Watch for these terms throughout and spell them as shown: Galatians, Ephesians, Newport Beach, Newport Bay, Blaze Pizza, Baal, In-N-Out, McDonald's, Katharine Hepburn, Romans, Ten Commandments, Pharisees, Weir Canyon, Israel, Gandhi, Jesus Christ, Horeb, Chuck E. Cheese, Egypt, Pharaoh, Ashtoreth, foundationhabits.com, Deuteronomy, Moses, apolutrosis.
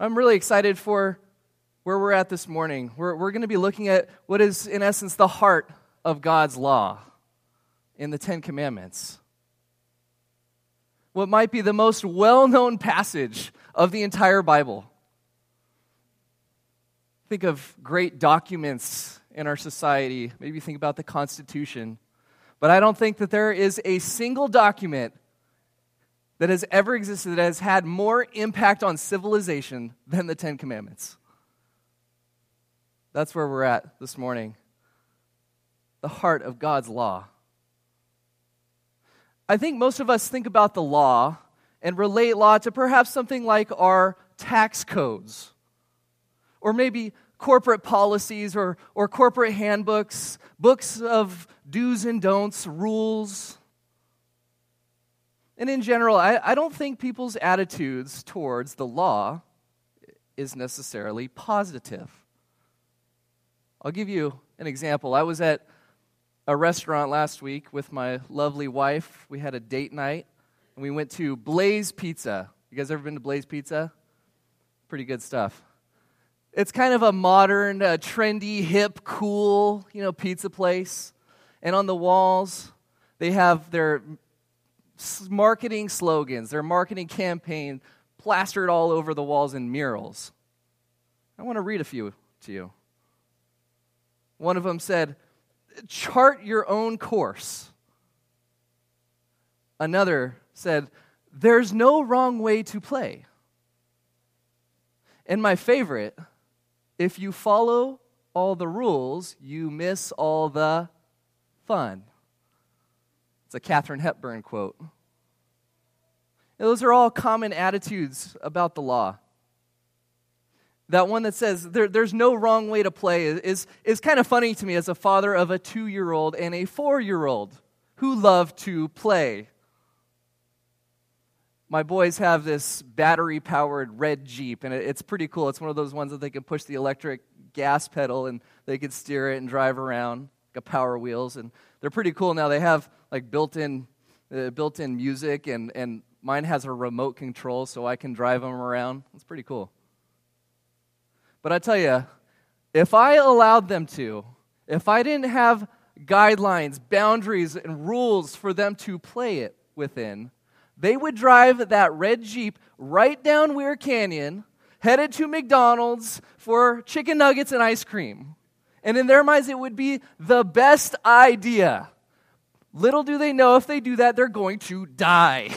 I'm really excited for where we're at this morning. We're going to be looking at what is, in essence, the heart of God's law in the Ten Commandments. What might be the most well-known passage of the entire Bible. Think of great documents in our society. Maybe think about the Constitution. But I don't think that there is a single document that has ever existed that has had more impact on civilization than the Ten Commandments. That's where we're at this morning. The heart of God's law. I think most of us think about the law and relate law to perhaps something like our tax codes, or maybe corporate policies or corporate handbooks, books of do's and don'ts, rules. And in general, I don't think people's attitudes towards the law is necessarily positive. I'll give you an example. I was at a restaurant last week with my lovely wife. We had a date night, and we went to Blaze Pizza. You guys ever been to Blaze Pizza? Pretty good stuff. It's kind of a modern, trendy, hip, cool, pizza place. And on the walls, they have their marketing slogans, their marketing campaign plastered all over the walls in murals. I want to read a few to you. One of them said, "Chart your own course." Another said, "There's no wrong way to play." And my favorite, "If you follow all the rules, you miss all the fun." It's a Katharine Hepburn quote. And those are all common attitudes about the law. That one that says there's no wrong way to play is kind of funny to me as a father of a 2-year-old and a 4-year-old who love to play. My boys have this battery-powered red Jeep, and it's pretty cool. It's one of those ones that they can push the electric gas pedal, and they can steer it and drive around, like power wheels, and they're pretty cool. Now they have like built-in music, and mine has a remote control, so I can drive them around. It's pretty cool. But I tell you, if I allowed them to, if I didn't have guidelines, boundaries, and rules for them to play it within, they would drive that red Jeep right down Weir Canyon, headed to McDonald's for chicken nuggets and ice cream. And in their minds, it would be the best idea. Little do they know, if they do that, they're going to die.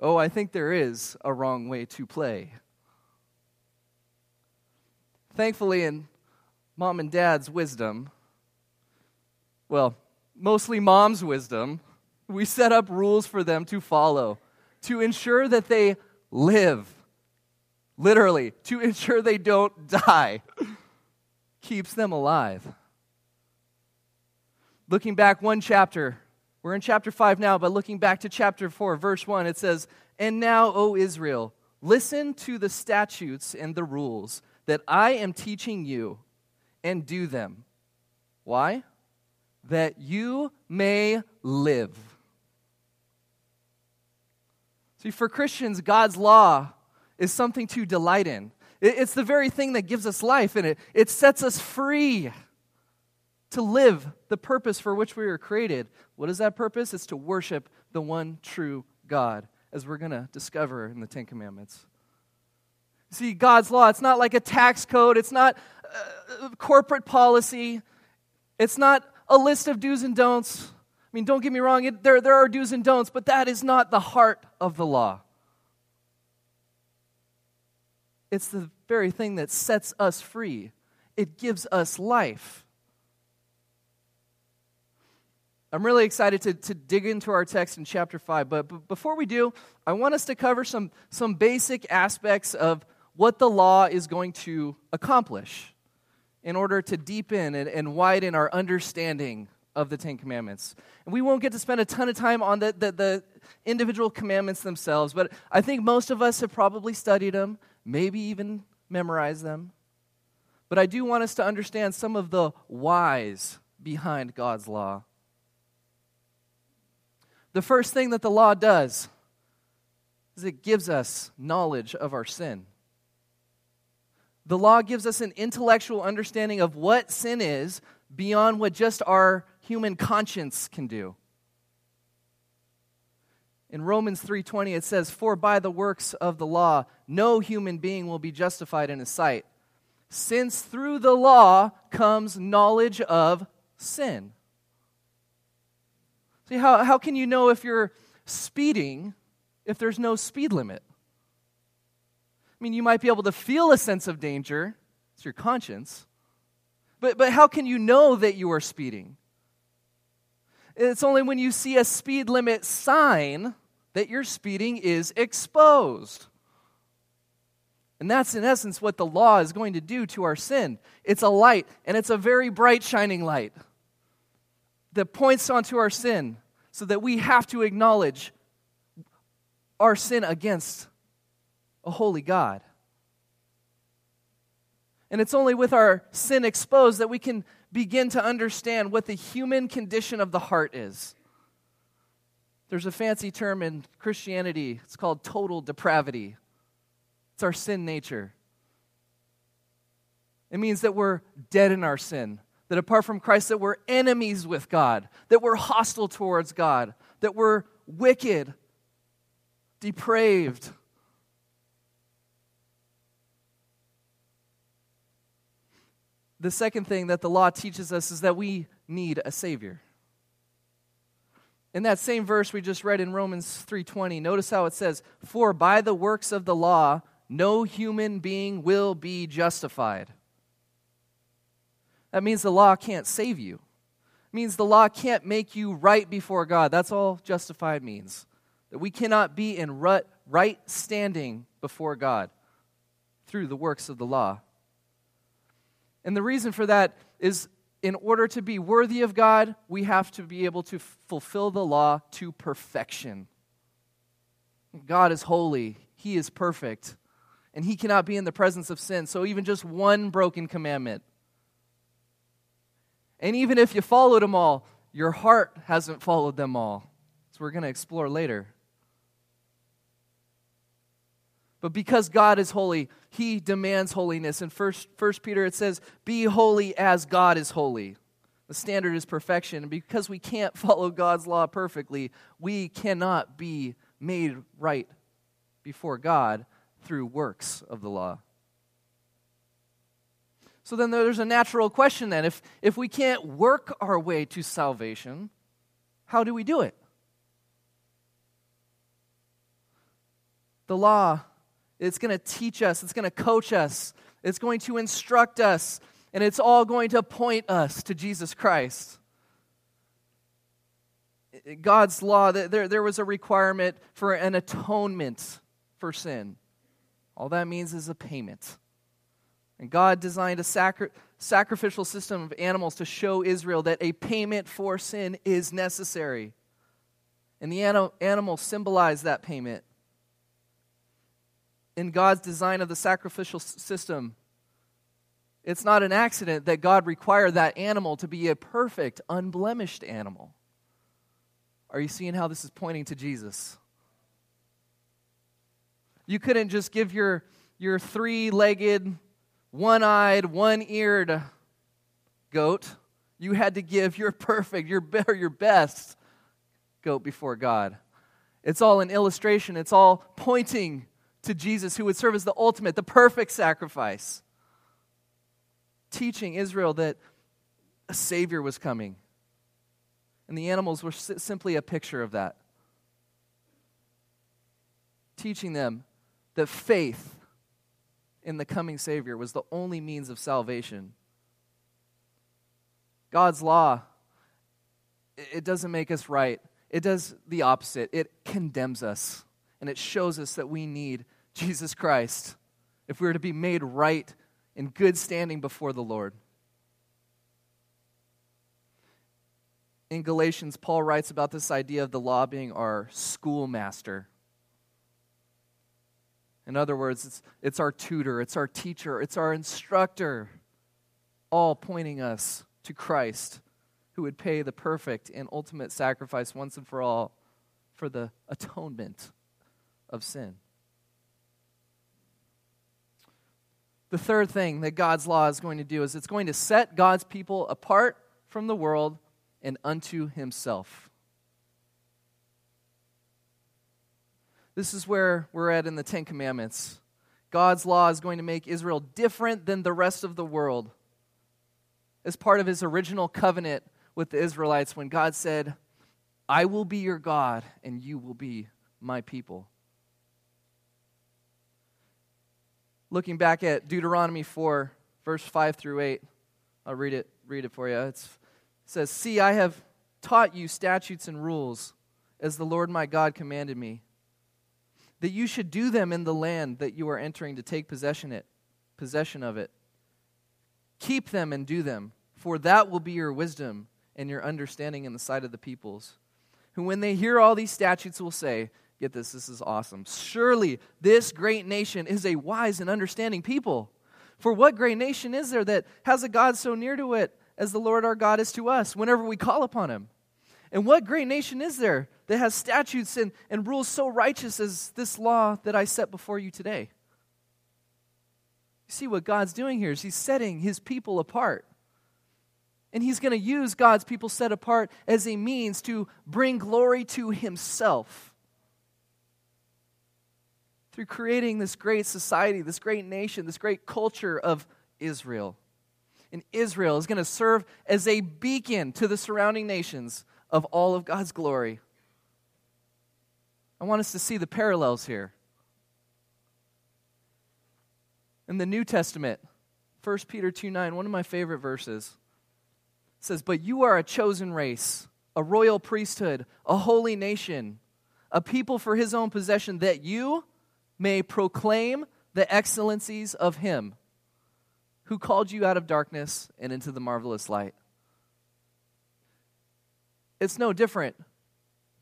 Oh, I think there is a wrong way to play. Thankfully, in mom and dad's wisdom, mostly mom's wisdom, we set up rules for them to follow to ensure that they live, literally, to ensure they don't die. Keeps them alive. Looking back one chapter, we're in chapter 5 now, but looking back to chapter 4, verse 1, it says, "And now, O Israel, listen to the statutes and the rules that I am teaching you and do them." Why? "That you may live." See, for Christians, God's law is something to delight in. It's the very thing that gives us life, and it sets us free to live the purpose for which we were created. What is that purpose? It's to worship the one true God, as we're going to discover in the Ten Commandments. See, God's law, it's not like a tax code. It's not corporate policy. It's not a list of do's and don'ts. I mean, don't get me wrong, there are do's and don'ts, but that is not the heart of the law. It's the very thing that sets us free. It gives us life. I'm really excited to dig into our text in chapter 5, but before we do, I want us to cover some basic aspects of what the law is going to accomplish, in order to deepen and widen our understanding of the Ten Commandments. And we won't get to spend a ton of time on the individual commandments themselves, but I think most of us have probably studied them, maybe even memorized them. But I do want us to understand some of the whys behind God's law. The first thing that the law does is it gives us knowledge of our sin. The law gives us an intellectual understanding of what sin is beyond what just our human conscience can do. In Romans 3:20, it says, "For by the works of the law, no human being will be justified in his sight, since through the law comes knowledge of sin." See, how can you know if you're speeding if there's no speed limit? I mean, you might be able to feel a sense of danger. It's your conscience. But how can you know that you are speeding? It's only when you see a speed limit sign that your speeding is exposed. And that's, in essence, what the law is going to do to our sin. It's a light, and it's a very bright shining light that points onto our sin so that we have to acknowledge our sin against a holy God. And it's only with our sin exposed that we can begin to understand what the human condition of the heart is. There's a fancy term in Christianity. It's called total depravity. It's our sin nature. It means that we're dead in our sin, that apart from Christ, that we're enemies with God, that we're hostile towards God, that we're wicked, depraved. The second thing that the law teaches us is that we need a Savior. In that same verse we just read in Romans 3:20, notice how it says, "For by the works of the law, no human being will be justified." That means the law can't save you. It means the law can't make you right before God. That's all justified means. That we cannot be in right standing before God through the works of the law. And the reason for that is in order to be worthy of God, we have to be able to fulfill the law to perfection. God is holy. He is perfect. And he cannot be in the presence of sin. So even just one broken commandment. And even if you followed them all, your heart hasn't followed them all. So we're going to explore later. But because God is holy, he demands holiness. In 1 Peter it says, "Be holy as God is holy." The standard is perfection. And because we can't follow God's law perfectly, we cannot be made right before God through works of the law. So then there's a natural question then. If we can't work our way to salvation, how do we do it? The law, it's going to teach us, it's going to coach us, it's going to instruct us, and it's all going to point us to Jesus Christ. God's law, there was a requirement for an atonement for sin. All that means is a payment. And God designed a sacrificial system of animals to show Israel that a payment for sin is necessary. And the animal symbolized that payment. In God's design of the sacrificial system, it's not an accident that God required that animal to be a perfect, unblemished animal. Are you seeing how this is pointing to Jesus? You couldn't just give your three-legged, one-eyed, one-eared goat. You had to give your perfect, your best goat before God. It's all an illustration. It's all pointing to Jesus, who would serve as the ultimate, the perfect sacrifice, teaching Israel that a Savior was coming. And the animals were simply a picture of that, teaching them that faith in the coming Savior was the only means of salvation. God's law, it doesn't make us right. It does the opposite. It condemns us. And it shows us that we need Jesus Christ if we are to be made right in good standing before the Lord. In Galatians, Paul writes about this idea of the law being our schoolmaster. In other words, it's our tutor, it's our teacher, it's our instructor, all pointing us to Christ, who would pay the perfect and ultimate sacrifice once and for all for the atonement of sin. The third thing that God's law is going to do is it's going to set God's people apart from the world and unto himself. This is where we're at in the Ten Commandments. God's law is going to make Israel different than the rest of the world. As part of his original covenant with the Israelites, when God said, I will be your God and you will be my people. Looking back at Deuteronomy 4, verse 5 through 8. I'll read it for you. It says, See, I have taught you statutes and rules, as the Lord my God commanded me, that you should do them in the land that you are entering to take possession of it. Keep them and do them, for that will be your wisdom and your understanding in the sight of the peoples, who when they hear all these statutes will say, Get this, this is awesome. Surely this great nation is a wise and understanding people. For what great nation is there that has a God so near to it as the Lord our God is to us whenever we call upon him? And what great nation is there that has statutes and rules so righteous as this law that I set before you today? You see what God's doing here is he's setting his people apart. And he's going to use God's people set apart as a means to bring glory to himself. Through creating this great society, this great nation, this great culture of Israel. And Israel is going to serve as a beacon to the surrounding nations of all of God's glory. I want us to see the parallels here. In the New Testament, 1 Peter 2:9, one of my favorite verses, says, But you are a chosen race, a royal priesthood, a holy nation, a people for his own possession, that you may proclaim the excellencies of him who called you out of darkness and into the marvelous light. It's no different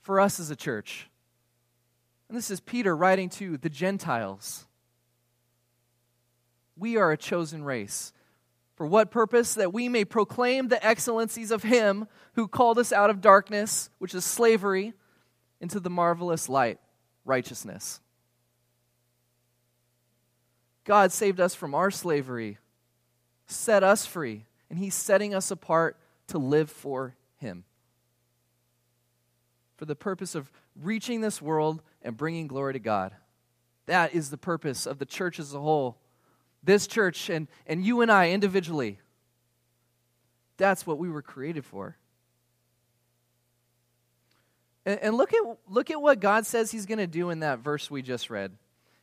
for us as a church. And this is Peter writing to the Gentiles. We are a chosen race. For what purpose? That we may proclaim the excellencies of him who called us out of darkness, which is slavery, into the marvelous light, righteousness. God saved us from our slavery, set us free, and he's setting us apart to live for him. For the purpose of reaching this world and bringing glory to God. That is the purpose of the church as a whole. This church and you and I individually. That's what we were created for. And look at what God says he's going to do in that verse we just read.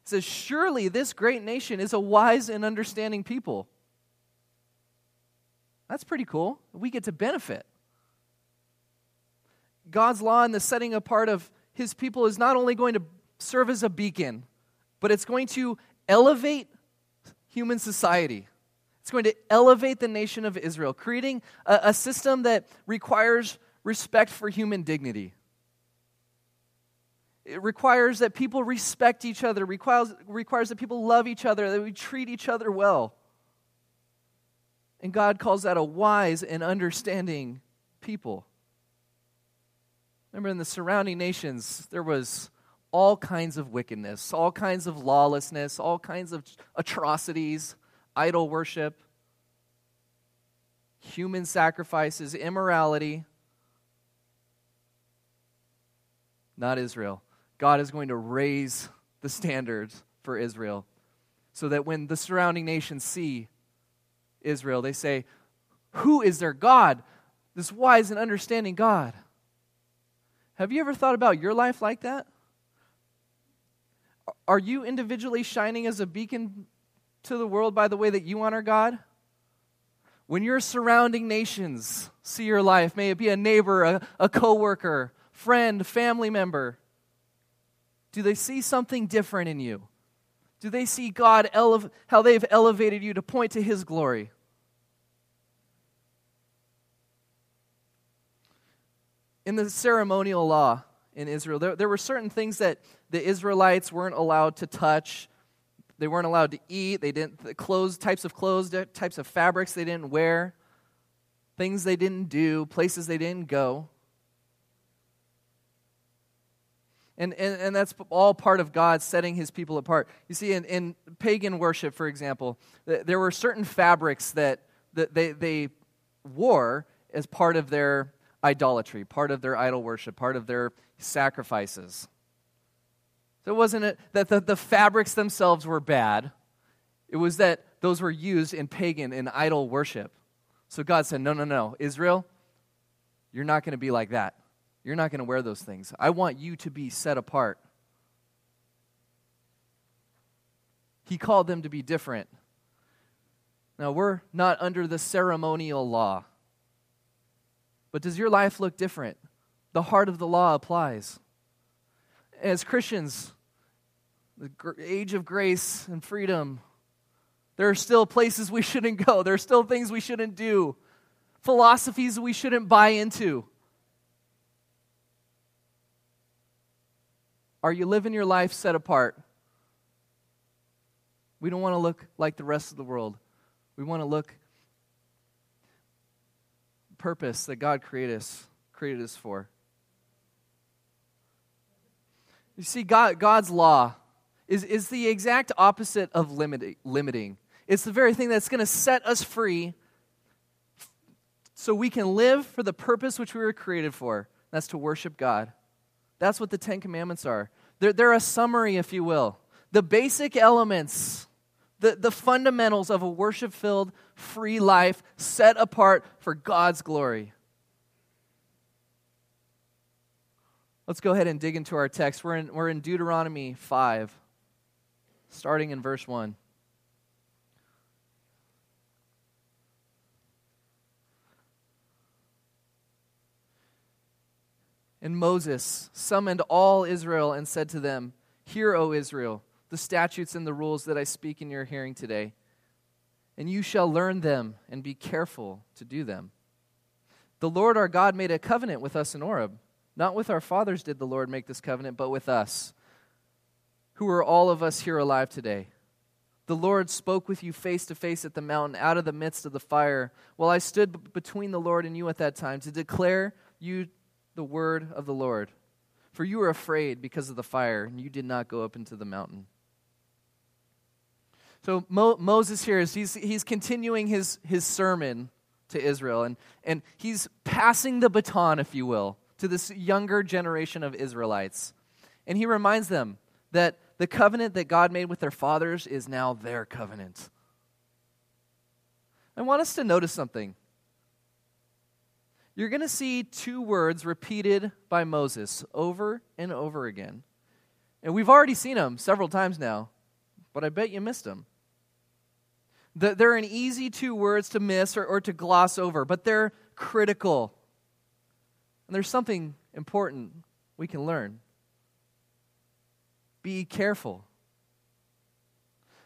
It says, surely this great nation is a wise and understanding people. That's pretty cool. We get to benefit. God's law and the setting apart of his people is not only going to serve as a beacon, but it's going to elevate human society. It's going to elevate the nation of Israel, creating a system that requires respect for human dignity. It requires that people respect each other, requires that people love each other, that we treat each other well. And God calls that a wise and understanding people. Remember, in the surrounding nations, there was all kinds of wickedness, all kinds of lawlessness, all kinds of atrocities, idol worship, human sacrifices, immorality. Not Israel. God is going to raise the standards for Israel so that when the surrounding nations see Israel, they say, who is their God? This wise and understanding God. Have you ever thought about your life like that? Are you individually shining as a beacon to the world by the way that you honor God? When your surrounding nations see your life, may it be a neighbor, a coworker, friend, family member, do they see something different in you? Do they see God, how they've elevated you to point to his glory? In the ceremonial law in Israel, there were certain things that the Israelites weren't allowed to touch. They weren't allowed to eat. They didn't, types of clothes, types of fabrics they didn't wear, things they didn't do, places they didn't go. And that's all part of God setting his people apart. You see, in pagan worship, for example, there were certain fabrics that they wore as part of their idolatry, part of their idol worship, part of their sacrifices. So it wasn't that the fabrics themselves were bad. It was that those were used in pagan and idol worship. So God said, no, Israel, you're not going to be like that. You're not going to wear those things. I want you to be set apart. He called them to be different. Now, we're not under the ceremonial law. But does your life look different? The heart of the law applies. As Christians, the age of grace and freedom, there are still places we shouldn't go. There are still things we shouldn't do. Philosophies we shouldn't buy into. Are you living your life set apart? We don't want to look like the rest of the world. We want to look the purpose that God created us for. You see, God's law is the exact opposite of limiting. It's the very thing that's going to set us free so we can live for the purpose which we were created for. That's to worship God. That's what the Ten Commandments are. They're a summary, if you will. The basic elements, the fundamentals of a worship-filled, free life set apart for God's glory. Let's go ahead and dig into our text. We're in Deuteronomy 5, starting in verse 1. And Moses summoned all Israel and said to them, "Hear, O Israel, the statutes and the rules that I speak in your hearing today, and you shall learn them and be careful to do them. The Lord our God made a covenant with us in Horeb. Not with our fathers did the Lord make this covenant, but with us, who are all of us here alive today. The Lord spoke with you face to face at the mountain, out of the midst of the fire, while I stood between the Lord and you at that time to declare you the word of the Lord. For you were afraid because of the fire, and you did not go up into the mountain." So Moses here, he's continuing his sermon to Israel, and he's passing the baton, if you will, to this younger generation of Israelites. And he reminds them that the covenant that God made with their fathers is now their covenant. I want us to notice something. You're going to see two words repeated by Moses over and over again. And we've already seen them several times now, but I bet you missed them. They're an easy two words to miss or to gloss over, but they're critical. And there's something important we can learn. Be careful.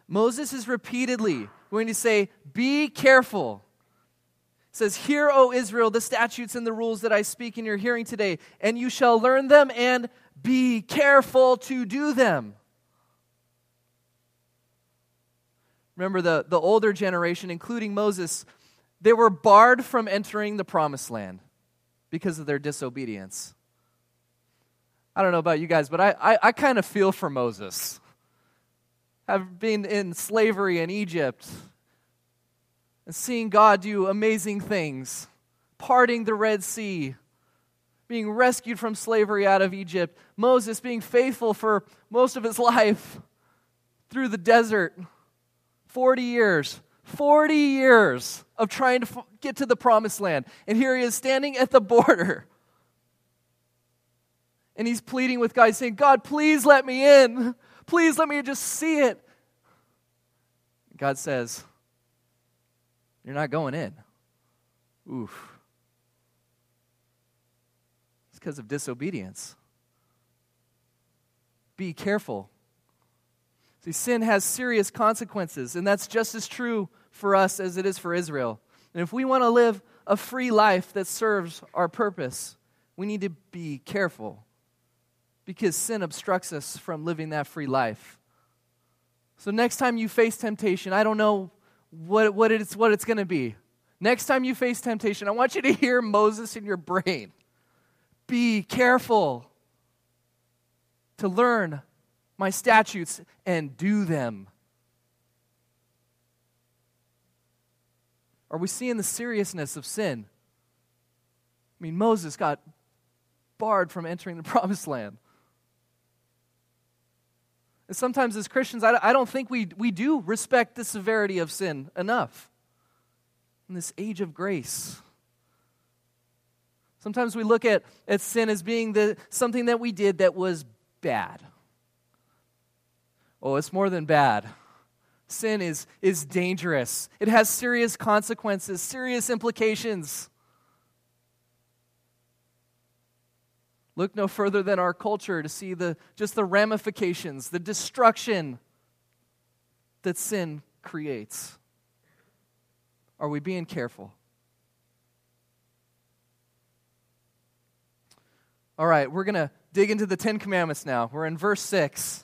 Moses is repeatedly going to say, be careful. It says, "Hear, O Israel, the statutes and the rules that I speak in your hearing today, and you shall learn them and be careful to do them." Remember, the older generation, including Moses, they were barred from entering the promised land because of their disobedience. I don't know about you guys, but I kind of feel for Moses. I've been in slavery in Egypt, and seeing God do amazing things, parting the Red Sea, being rescued from slavery out of Egypt, Moses being faithful for most of his life through the desert, 40 years of trying to get to the promised land. And here he is standing at the border. And he's pleading with God, saying, "God, please let me in. Please let me just see it." God says, "You're not going in." Oof. It's because of disobedience. Be careful. See, sin has serious consequences, and that's just as true for us as it is for Israel. And if we want to live a free life that serves our purpose, we need to be careful because sin obstructs us from living that free life. So next time you face temptation, I don't know what it's going to be. Next time you face temptation, I want you to hear Moses in your brain. Be careful. to learn my statutes and do them. Are we seeing the seriousness of sin? I mean, Moses got barred from entering the promised land. And sometimes as Christians, I don't think we do respect the severity of sin enough in this age of grace. Sometimes we look at sin as being something that we did that was bad. Oh, it's more than bad. Sin is dangerous. It has serious consequences, serious implications. Look no further than our culture to see the ramifications, the destruction that sin creates. Are we being careful? All right, we're going to dig into the Ten Commandments now. We're in verse 6.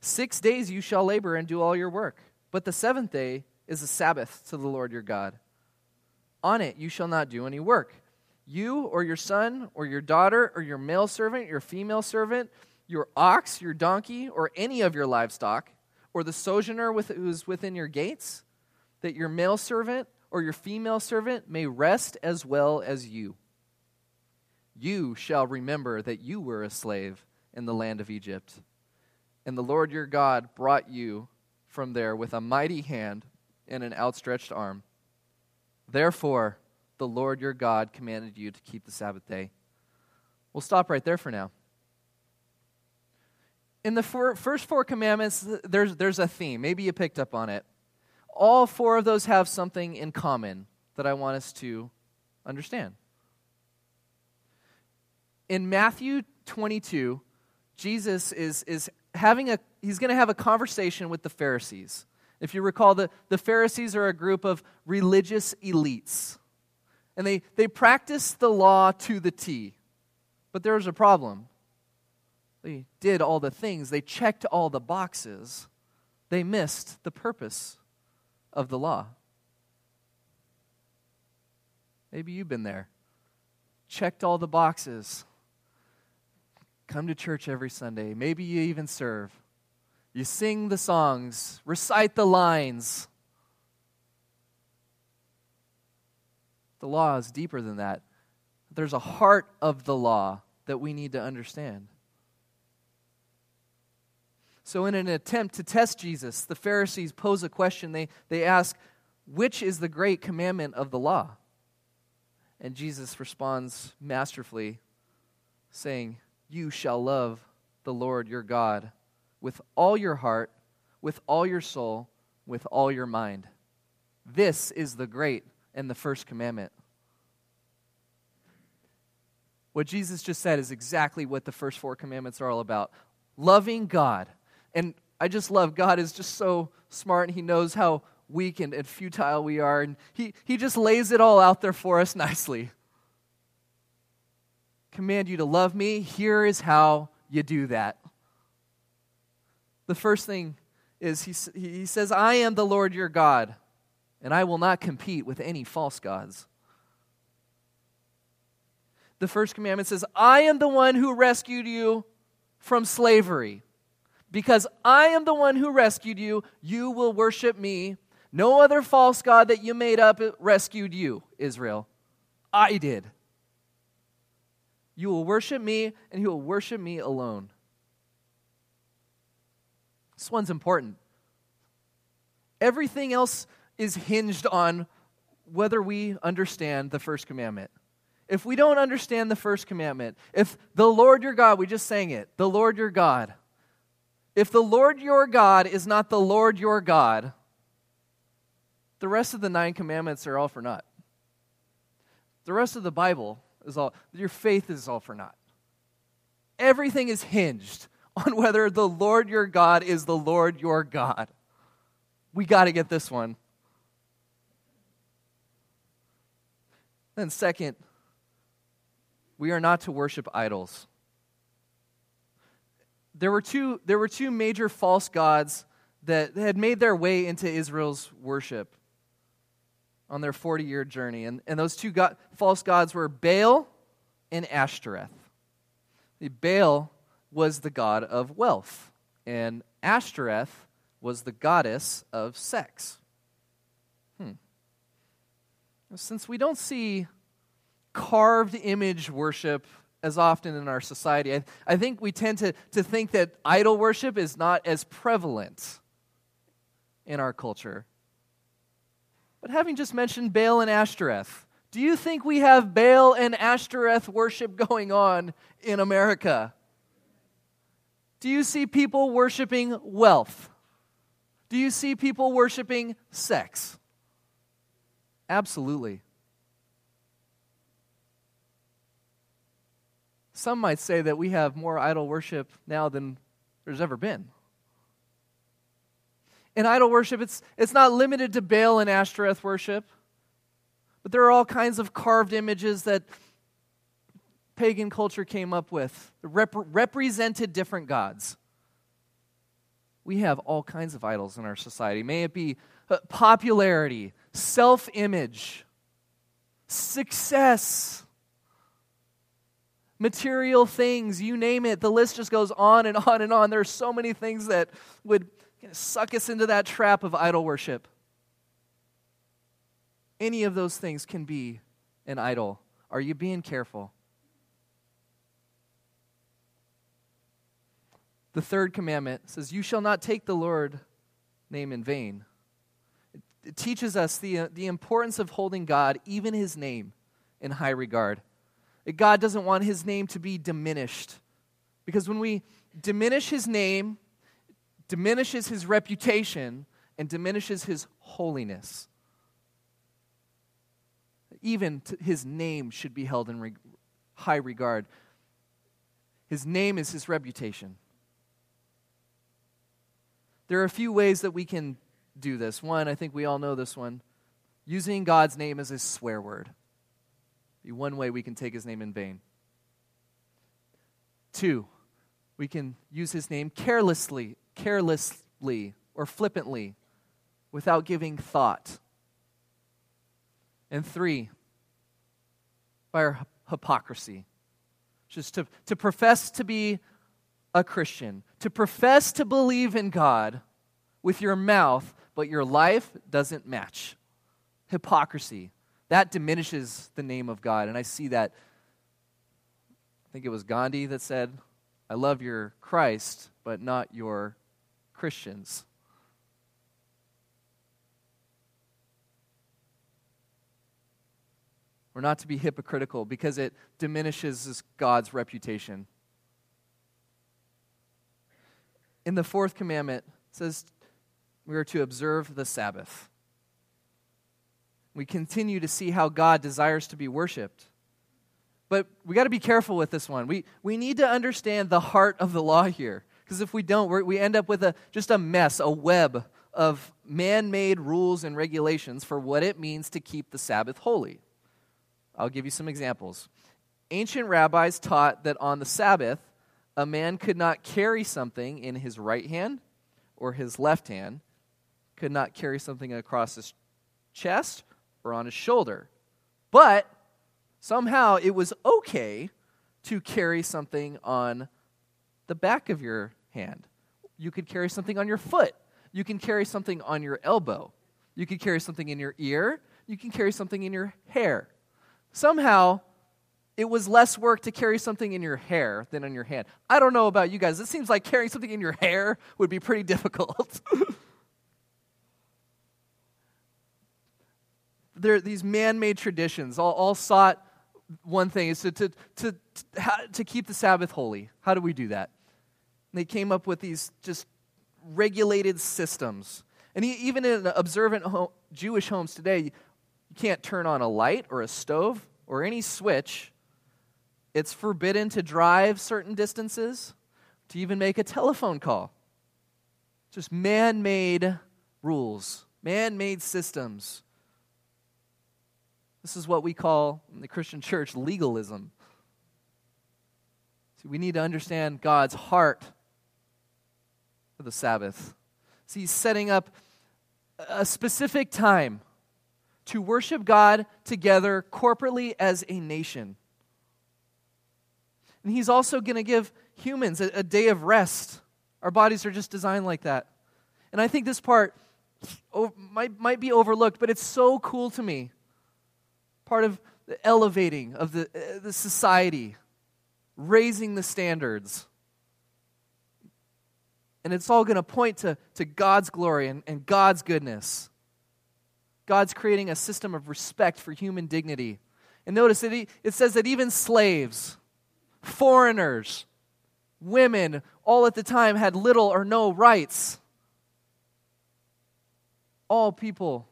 6 days you shall labor and do all your work, but the seventh day is a Sabbath to the Lord your God. On it you shall not do any work. You or your son or your daughter or your male servant, your female servant, your ox, your donkey, or any of your livestock, or the sojourner who is within your gates, that your male servant or your female servant may rest as well as you. You shall remember that you were a slave in the land of Egypt, and the Lord your God brought you from there with a mighty hand and an outstretched arm. Therefore, the Lord your God commanded you to keep the Sabbath day. We'll stop right there for now. In the first four commandments, there's a theme. Maybe you picked up on it. All four of those have something in common that I want us to understand. In Matthew 22, Jesus he's going to have a conversation with the Pharisees. If you recall, the Pharisees are a group of religious elites. And they practice the law to the T. But there was a problem. They did all the things. They checked all the boxes. They missed the purpose of the law. Maybe you've been there. Checked all the boxes. Come to church every Sunday. Maybe you even serve. You sing the songs. Recite the lines. The law is deeper than that. There's a heart of the law that we need to understand. So in an attempt to test Jesus, the Pharisees pose a question. They ask, which is the great commandment of the law? And Jesus responds masterfully, saying, you shall love the Lord your God with all your heart, with all your soul, with all your mind. This is the great and the first commandment. What Jesus just said is exactly what the first four commandments are all about. Loving God. And I just love God is just so smart, and he knows how weak and futile we are. And he just lays it all out there for us nicely. Command you to love me. Here is how you do that. The first thing is he says, I am the Lord your God, and I will not compete with any false gods. The first commandment says, I am the one who rescued you from slavery. Because I am the one who rescued you, you will worship me. No other false god that you made up rescued you, Israel. I did. You will worship me, and you will worship me alone. This one's important. Everything else is hinged on whether we understand the first commandment. If we don't understand the first commandment, if the Lord your God, we just sang it, the Lord your God. If the Lord your God is not the Lord your God, the rest of the 9 commandments are all for naught. The rest of the Bible is all, your faith is all for naught. Everything is hinged on whether the Lord your God is the Lord your God. We got to get this one. Then second, we are not to worship idols. There were two major false gods that had made their way into Israel's worship on their 40-year journey. And those two false gods were Baal and Ashtoreth. Baal was the god of wealth, and Ashtoreth was the goddess of sex. Since we don't see carved image worship as often in our society, I think we tend to think that idol worship is not as prevalent in our culture. But having just mentioned Baal and Ashtoreth, do you think we have Baal and Ashtoreth worship going on in America? Do you see people worshiping wealth? Do you see people worshiping sex? Absolutely. Some might say that we have more idol worship now than there's ever been. In idol worship, it's not limited to Baal and Ashtoreth worship, but there are all kinds of carved images that pagan culture came up with, represented different gods. We have all kinds of idols in our society. May it be popularity, self-image, success, material things, you name it. The list just goes on and on and on. There are so many things that would suck us into that trap of idol worship. Any of those things can be an idol. Are you being careful? The third commandment says, you shall not take the Lord's name in vain. It teaches us the importance of holding God, even his name, in high regard. That God doesn't want his name to be diminished. Because when we diminish his name, it diminishes his reputation, and diminishes his holiness. Even his name should be held in high regard. His name is his reputation. There are a few ways that we can do this. One, I think we all know this one. Using God's name as a swear word. Be one way we can take his name in vain. 2, we can use his name carelessly or flippantly without giving thought. And 3, by our hypocrisy. Just to profess to be a Christian, to profess to believe in God with your mouth, but your life doesn't match. Hypocrisy. That diminishes the name of God. And I see that. I think it was Gandhi that said, I love your Christ, but not your Christians. We're not to be hypocritical because it diminishes God's reputation. In the fourth commandment, it says we are to observe the Sabbath. We continue to see how God desires to be worshipped. But we got to be careful with this one. We need to understand the heart of the law here. Because if we don't, we end up with just a mess, a web of man-made rules and regulations for what it means to keep the Sabbath holy. I'll give you some examples. Ancient rabbis taught that on the Sabbath, a man could not carry something in his right hand or his left hand, could not carry something across his chest or on his shoulder. But somehow it was okay to carry something on the back of your hand. You could carry something on your foot. You can carry something on your elbow. You could carry something in your ear. You can carry something in your hair. Somehow, it was less work to carry something in your hair than in your hand. I don't know about you guys. It seems like carrying something in your hair would be pretty difficult. these man-made traditions all sought one thing, is to keep the Sabbath holy. How do we do that? And they came up with these just regulated systems. And even in observant Jewish homes today, you can't turn on a light or a stove or any switch. It's forbidden to drive certain distances, to even make a telephone call. Just man-made rules, man-made systems. This is what we call in the Christian church legalism. See, we need to understand God's heart for the Sabbath. See, He's setting up a specific time to worship God together corporately as a nation. And He's also going to give humans a day of rest. Our bodies are just designed like that. And I think this part might be overlooked, but it's so cool to me. Part of the elevating of the society, raising the standards. And it's all going to point to God's glory and God's goodness. God's creating a system of respect for human dignity. And notice that it says that even slaves, foreigners, women, all at the time had little or no rights. All people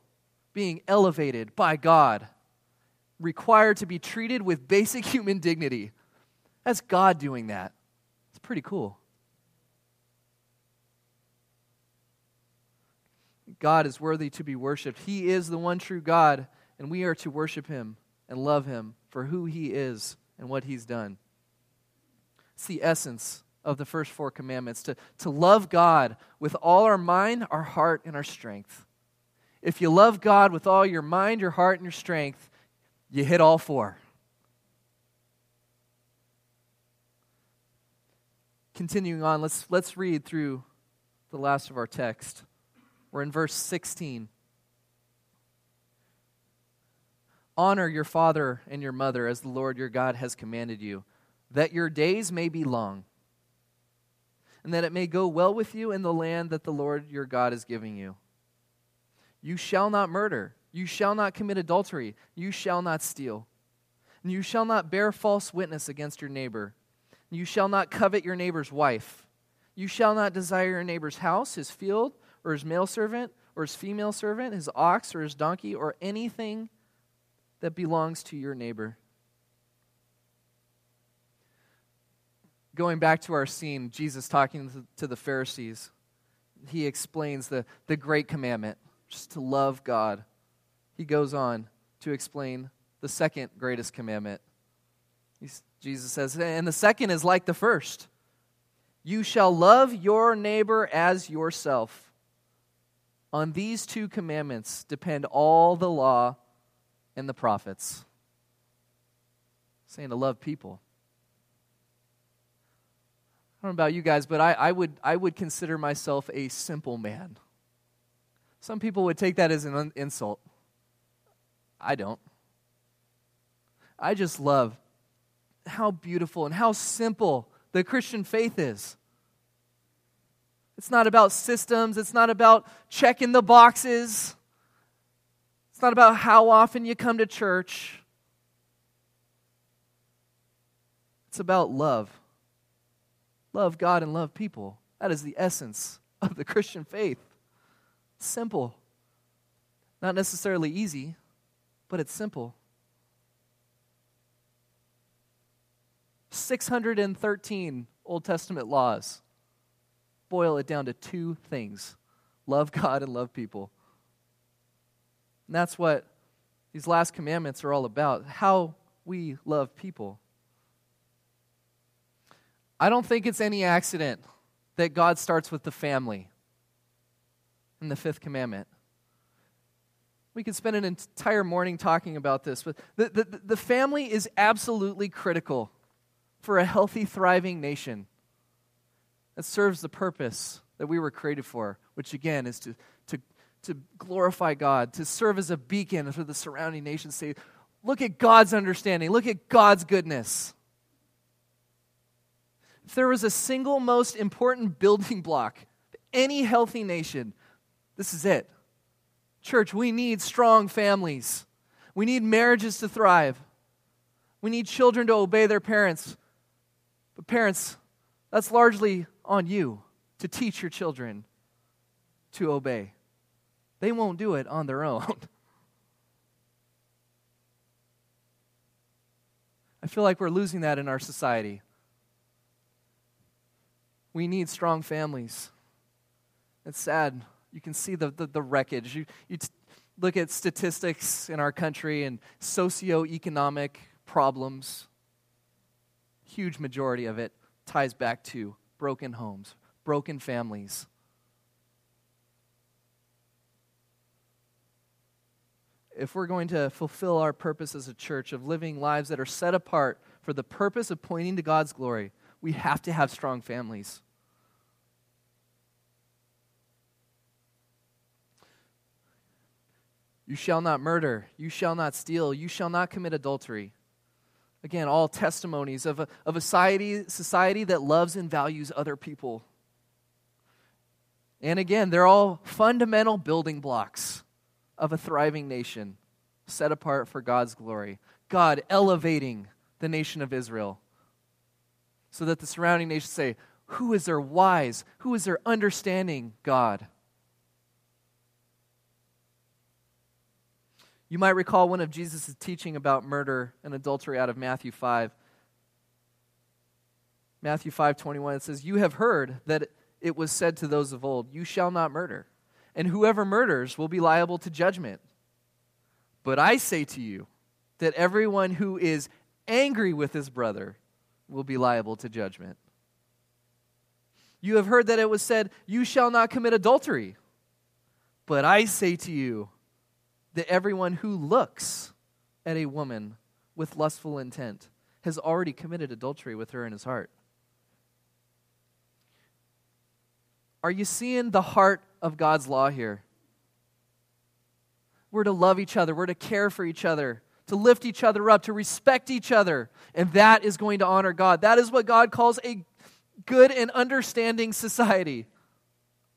being elevated by God, required to be treated with basic human dignity. That's God doing that. It's pretty cool. God is worthy to be worshipped. He is the one true God, and we are to worship Him and love Him for who He is and what He's done. It's the essence of the first four commandments, to love God with all our mind, our heart, and our strength. If you love God with all your mind, your heart, and your strength, you hit all four. Continuing on, let's read through the last of our text. We're in verse 16. Honor your father and your mother as the Lord your God has commanded you, that your days may be long, and that it may go well with you in the land that the Lord your God is giving you. You shall not murder. You shall not commit adultery. You shall not steal. And you shall not bear false witness against your neighbor. And you shall not covet your neighbor's wife. You shall not desire your neighbor's house, his field, or his male servant, or his female servant, his ox, or his donkey, or anything that belongs to your neighbor. Going back to our scene, Jesus talking to the Pharisees, He explains the great commandment, just to love God. He goes on to explain the second greatest commandment. Jesus says, and the second is like the first. You shall love your neighbor as yourself. On these two commandments depend all the law and the prophets. Saying to love people. I don't know about you guys, but I would consider myself a simple man. Some people would take that as an insult. I don't. I just love how beautiful and how simple the Christian faith is. It's not about systems. It's not about checking the boxes. It's not about how often you come to church. It's about love. Love God and love people. That is the essence of the Christian faith. Simple. Not necessarily easy. But it's simple. 613 Old Testament laws. Boil it down to two things. Love God and love people. And that's what these last commandments are all about. How we love people. I don't think it's any accident that God starts with the family in the fifth commandment. We could spend an entire morning talking about this, but the family is absolutely critical for a healthy, thriving nation that serves the purpose that we were created for, which again is to glorify God, to serve as a beacon for the surrounding nations. Say, look at God's understanding, look at God's goodness. If there was a single most important building block of any healthy nation, this is it. Church, we need strong families. We need marriages to thrive. We need children to obey their parents. But parents, that's largely on you to teach your children to obey. They won't do it on their own. I feel like we're losing that in our society. We need strong families. It's sad. You can see the wreckage. You look at statistics in our country and socioeconomic problems. Huge majority of it ties back to broken homes, broken families. If we're going to fulfill our purpose as a church of living lives that are set apart for the purpose of pointing to God's glory, we have to have strong families. You shall not murder. You shall not steal. You shall not commit adultery. Again, all testimonies of a society that loves and values other people. And again, they're all fundamental building blocks of a thriving nation set apart for God's glory. God elevating the nation of Israel so that the surrounding nations say, who is their wise, who is their understanding God? You might recall one of Jesus' teaching about murder and adultery out of Matthew 5. Matthew 5:21, it says, you have heard that it was said to those of old, you shall not murder, and whoever murders will be liable to judgment. But I say to you that everyone who is angry with his brother will be liable to judgment. You have heard that it was said, you shall not commit adultery. But I say to you, that everyone who looks at a woman with lustful intent has already committed adultery with her in his heart. Are you seeing the heart of God's law here? We're to love each other. We're to care for each other, to lift each other up, to respect each other. And that is going to honor God. That is what God calls a good and understanding society,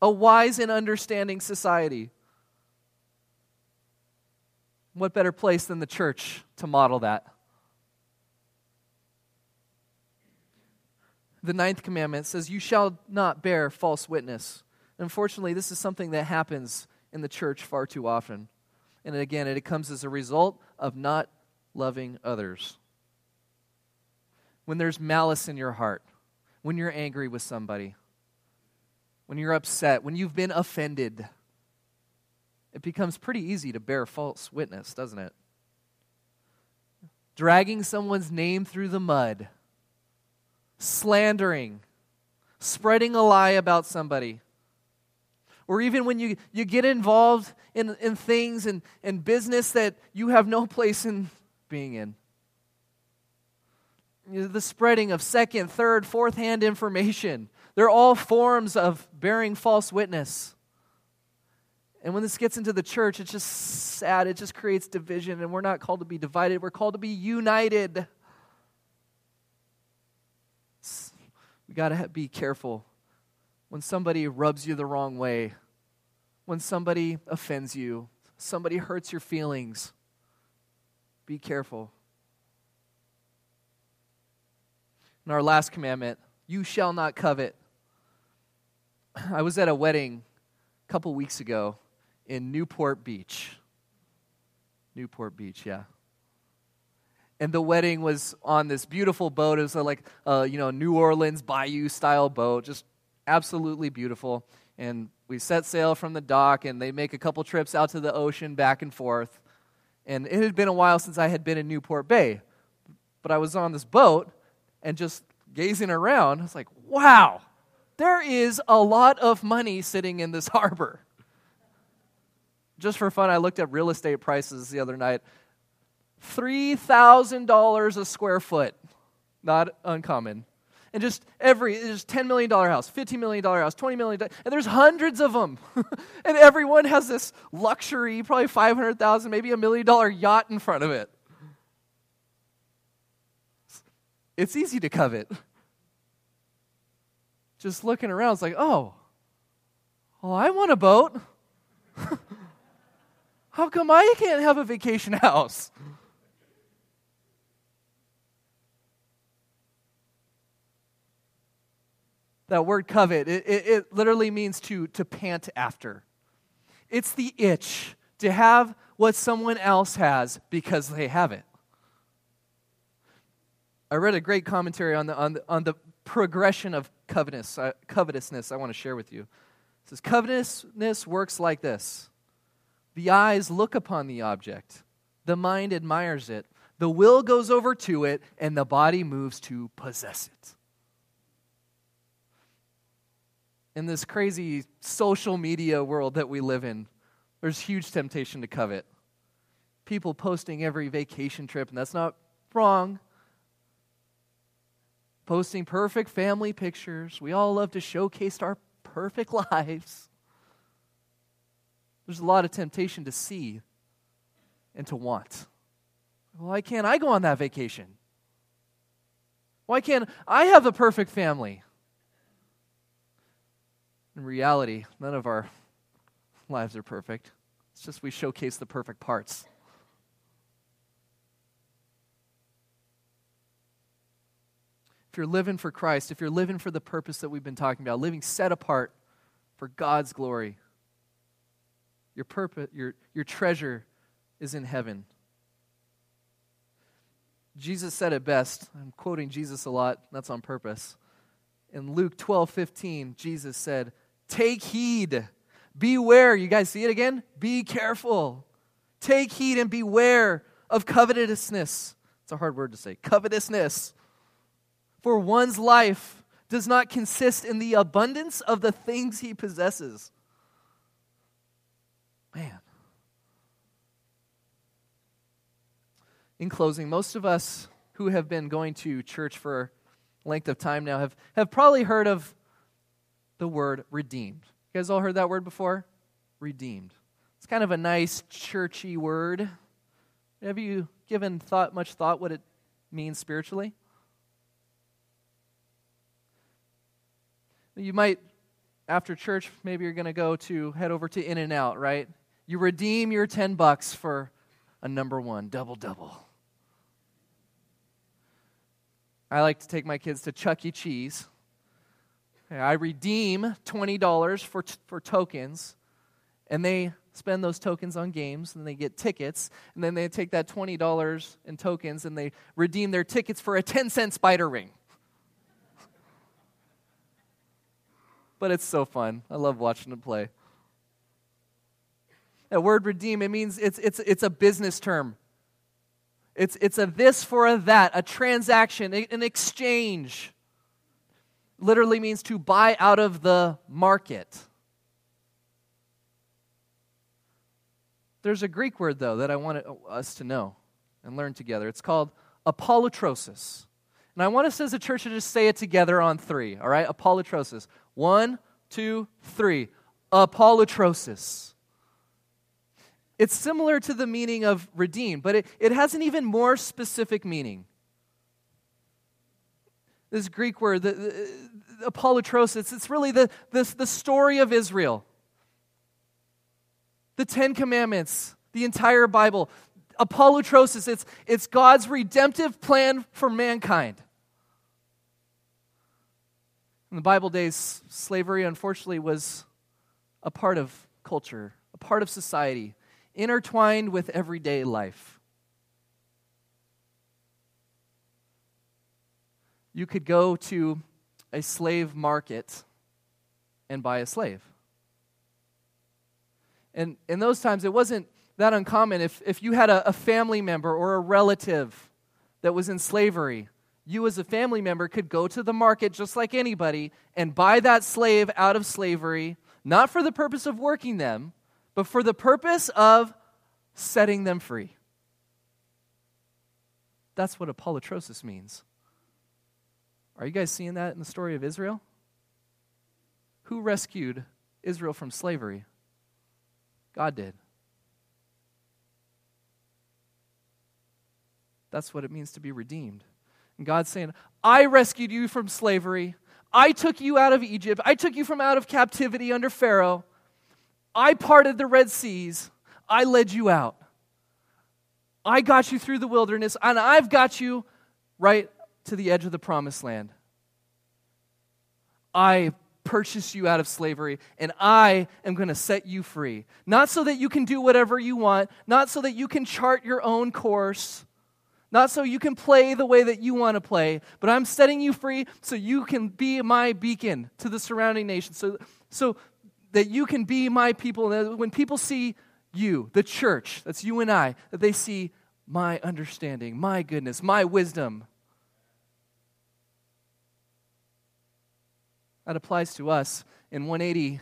a wise and understanding society. What better place than the church to model that? The 9th commandment says, you shall not bear false witness. Unfortunately, this is something that happens in the church far too often. And again, it comes as a result of not loving others. When there's malice in your heart, when you're angry with somebody, when you're upset, when you've been offended, it becomes pretty easy to bear false witness, doesn't it? Dragging someone's name through the mud, slandering, spreading a lie about somebody. Or even when you get involved in things and business that you have no place in being in. You know, the spreading of second, third, fourth-hand information. They're all forms of bearing false witness. And when this gets into the church, it's just sad. It just creates division, and we're not called to be divided. We're called to be united. We got to be careful when somebody rubs you the wrong way, when somebody offends you, somebody hurts your feelings. Be careful. And our last commandment, you shall not covet. I was at a wedding a couple weeks ago, in Newport Beach. Newport Beach, yeah. And the wedding was on this beautiful boat. It was like New Orleans bayou style boat, just absolutely beautiful. And we set sail from the dock, and they make a couple trips out to the ocean back and forth. And it had been a while since I had been in Newport Bay. But I was on this boat and just gazing around. I was like, wow, there is a lot of money sitting in this harbor. Just for fun, I looked at real estate prices the other night. $3,000 a square foot. Not uncommon. And just there's $10 million house, $15 million house, $20 million, and there's hundreds of them. And everyone has this luxury, probably $500,000, maybe $1 million yacht in front of it. It's easy to covet. Just looking around, it's like, oh, well, I want a boat. How come I can't have a vacation house? That word covet, it literally means to pant after. It's the itch to have what someone else has because they have it. I read a great commentary on the progression of covetousness I want to share with you. It says, covetousness works like this. The eyes look upon the object. The mind admires it. The will goes over to it, and the body moves to possess it. In this crazy social media world that we live in, there's huge temptation to covet. People posting every vacation trip, and that's not wrong. Posting perfect family pictures. We all love to showcase our perfect lives. There's a lot of temptation to see and to want. Why can't I go on that vacation? Why can't I have a perfect family? In reality, none of our lives are perfect. It's just we showcase the perfect parts. If you're living for Christ, if you're living for the purpose that we've been talking about, living set apart for God's glory, your purpose, your treasure is in heaven. Jesus said it best. I'm quoting Jesus a lot. That's on purpose. In Luke 12:15, Jesus said, "Take heed, beware." You guys see it again? Be careful. Take heed and beware of covetousness. It's a hard word to say. Covetousness. For one's life does not consist in the abundance of the things he possesses. Man. In closing, most of us who have been going to church for a length of time now have probably heard of the word redeemed. You guys all heard that word before? Redeemed. It's kind of a nice churchy word. Have you given much thought what it means spiritually? You might, after church, maybe you're going to head over to In-N-Out, right? You redeem your $10 for a number one, double-double. I like to take my kids to Chuck E. Cheese. I redeem $20 for tokens, and they spend those tokens on games, and they get tickets, and then they take that $20 in tokens, and they redeem their tickets for a 10-cent spider ring. But it's so fun. I love watching them play. That word redeem, it means it's a business term. It's a this for a that, a transaction, an exchange. Literally means to buy out of the market. There's a Greek word, though, that I want us to know and learn together. It's called apolutrosis. And I want us as a church to just say it together on three, all right? Apolutrosis. 1, 2, 3. Apolutrosis. It's similar to the meaning of redeem, but it has an even more specific meaning. This Greek word, the apolutrosis, it's really the story of Israel. The Ten Commandments, the entire Bible. Apolutrosis, it's God's redemptive plan for mankind. In the Bible days, slavery, unfortunately, was a part of culture, a part of society, intertwined with everyday life. You could go to a slave market and buy a slave. And in those times, it wasn't that uncommon. If you had a family member or a relative that was in slavery, you as a family member could go to the market just like anybody and buy that slave out of slavery, not for the purpose of working them, but for the purpose of setting them free. That's what apolutrosis means. Are you guys seeing that in the story of Israel? Who rescued Israel from slavery? God did. That's what it means to be redeemed. And God's saying, I rescued you from slavery. I took you out of Egypt. I took you from out of captivity under Pharaoh. I parted the Red Seas. I led you out. I got you through the wilderness, and I've got you right to the edge of the promised land. I purchased you out of slavery, and I am going to set you free. Not so that you can do whatever you want, not so that you can chart your own course, not so you can play the way that you want to play, but I'm setting you free so you can be my beacon to the surrounding nations, so that you can be my people. And when people see you, the church, that's you and I, that they see my understanding, my goodness, my wisdom. That applies to us. In 180,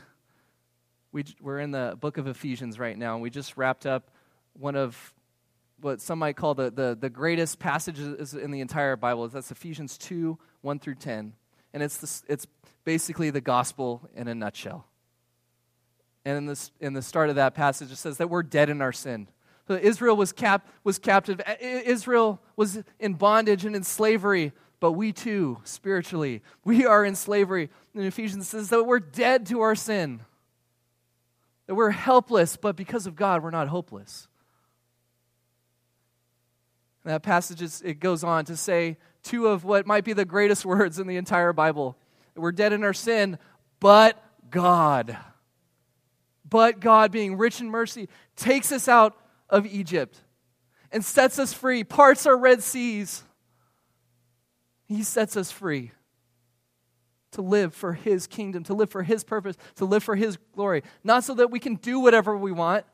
we're in the book of Ephesians right now, and we just wrapped up one of what some might call the greatest passages in the entire Bible. That's Ephesians 2, 1 through 10. And it's basically the gospel in a nutshell. And in the start of that passage, it says that we're dead in our sin. So Israel was captive. Israel was in bondage and in slavery, but we too, spiritually, we are in slavery. And Ephesians says that we're dead to our sin, that we're helpless, but because of God, we're not hopeless. And that passage, it goes on to say two of what might be the greatest words in the entire Bible. We're dead in our sin, but God. But God, being rich in mercy, takes us out of Egypt and sets us free, parts our Red Seas. He sets us free to live for His kingdom, to live for His purpose, to live for His glory. Not so that we can do whatever we want,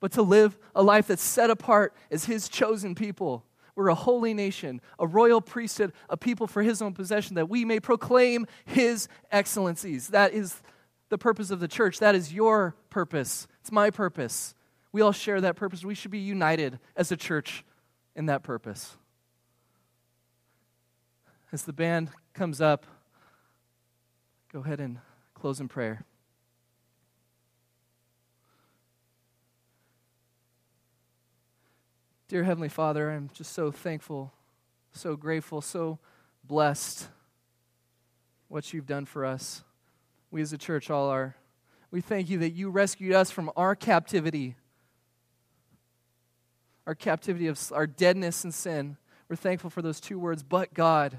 but to live a life that's set apart as His chosen people. We're a holy nation, a royal priesthood, a people for His own possession, that we may proclaim His excellencies. That is the purpose of the church. That is your purpose. It's my purpose. We all share that purpose. We should be united as a church in that purpose. As the band comes up, go ahead and close in prayer. Dear Heavenly Father, I'm just so thankful, so grateful, so blessed what you've done for us. We as a church all are. We thank you that you rescued us from our captivity of our deadness and sin. We're thankful for those two words, but God,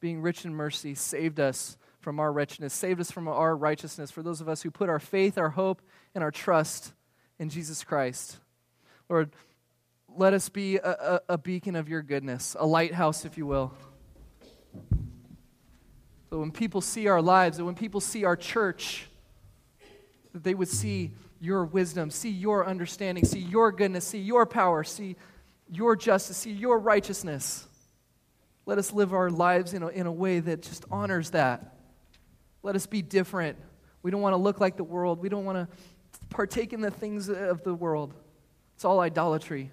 being rich in mercy, saved us from our wretchedness, saved us from our righteousness, for those of us who put our faith, our hope, and our trust in Jesus Christ. Lord, let us be a beacon of your goodness, a lighthouse, if you will. So when people see our lives, and when people see our church, that they would see your wisdom, see your understanding, see your goodness, see your power, see your justice, see your righteousness. Let us live our lives in a way that just honors that. Let us be different. We don't want to look like the world. We don't want to partake in the things of the world. It's all idolatry.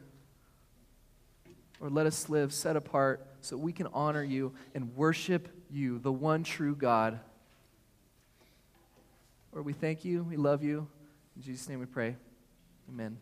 Or let us live set apart so we can honor you and worship you, the one true God. Lord, we thank you. We love you. In Jesus' name we pray. Amen.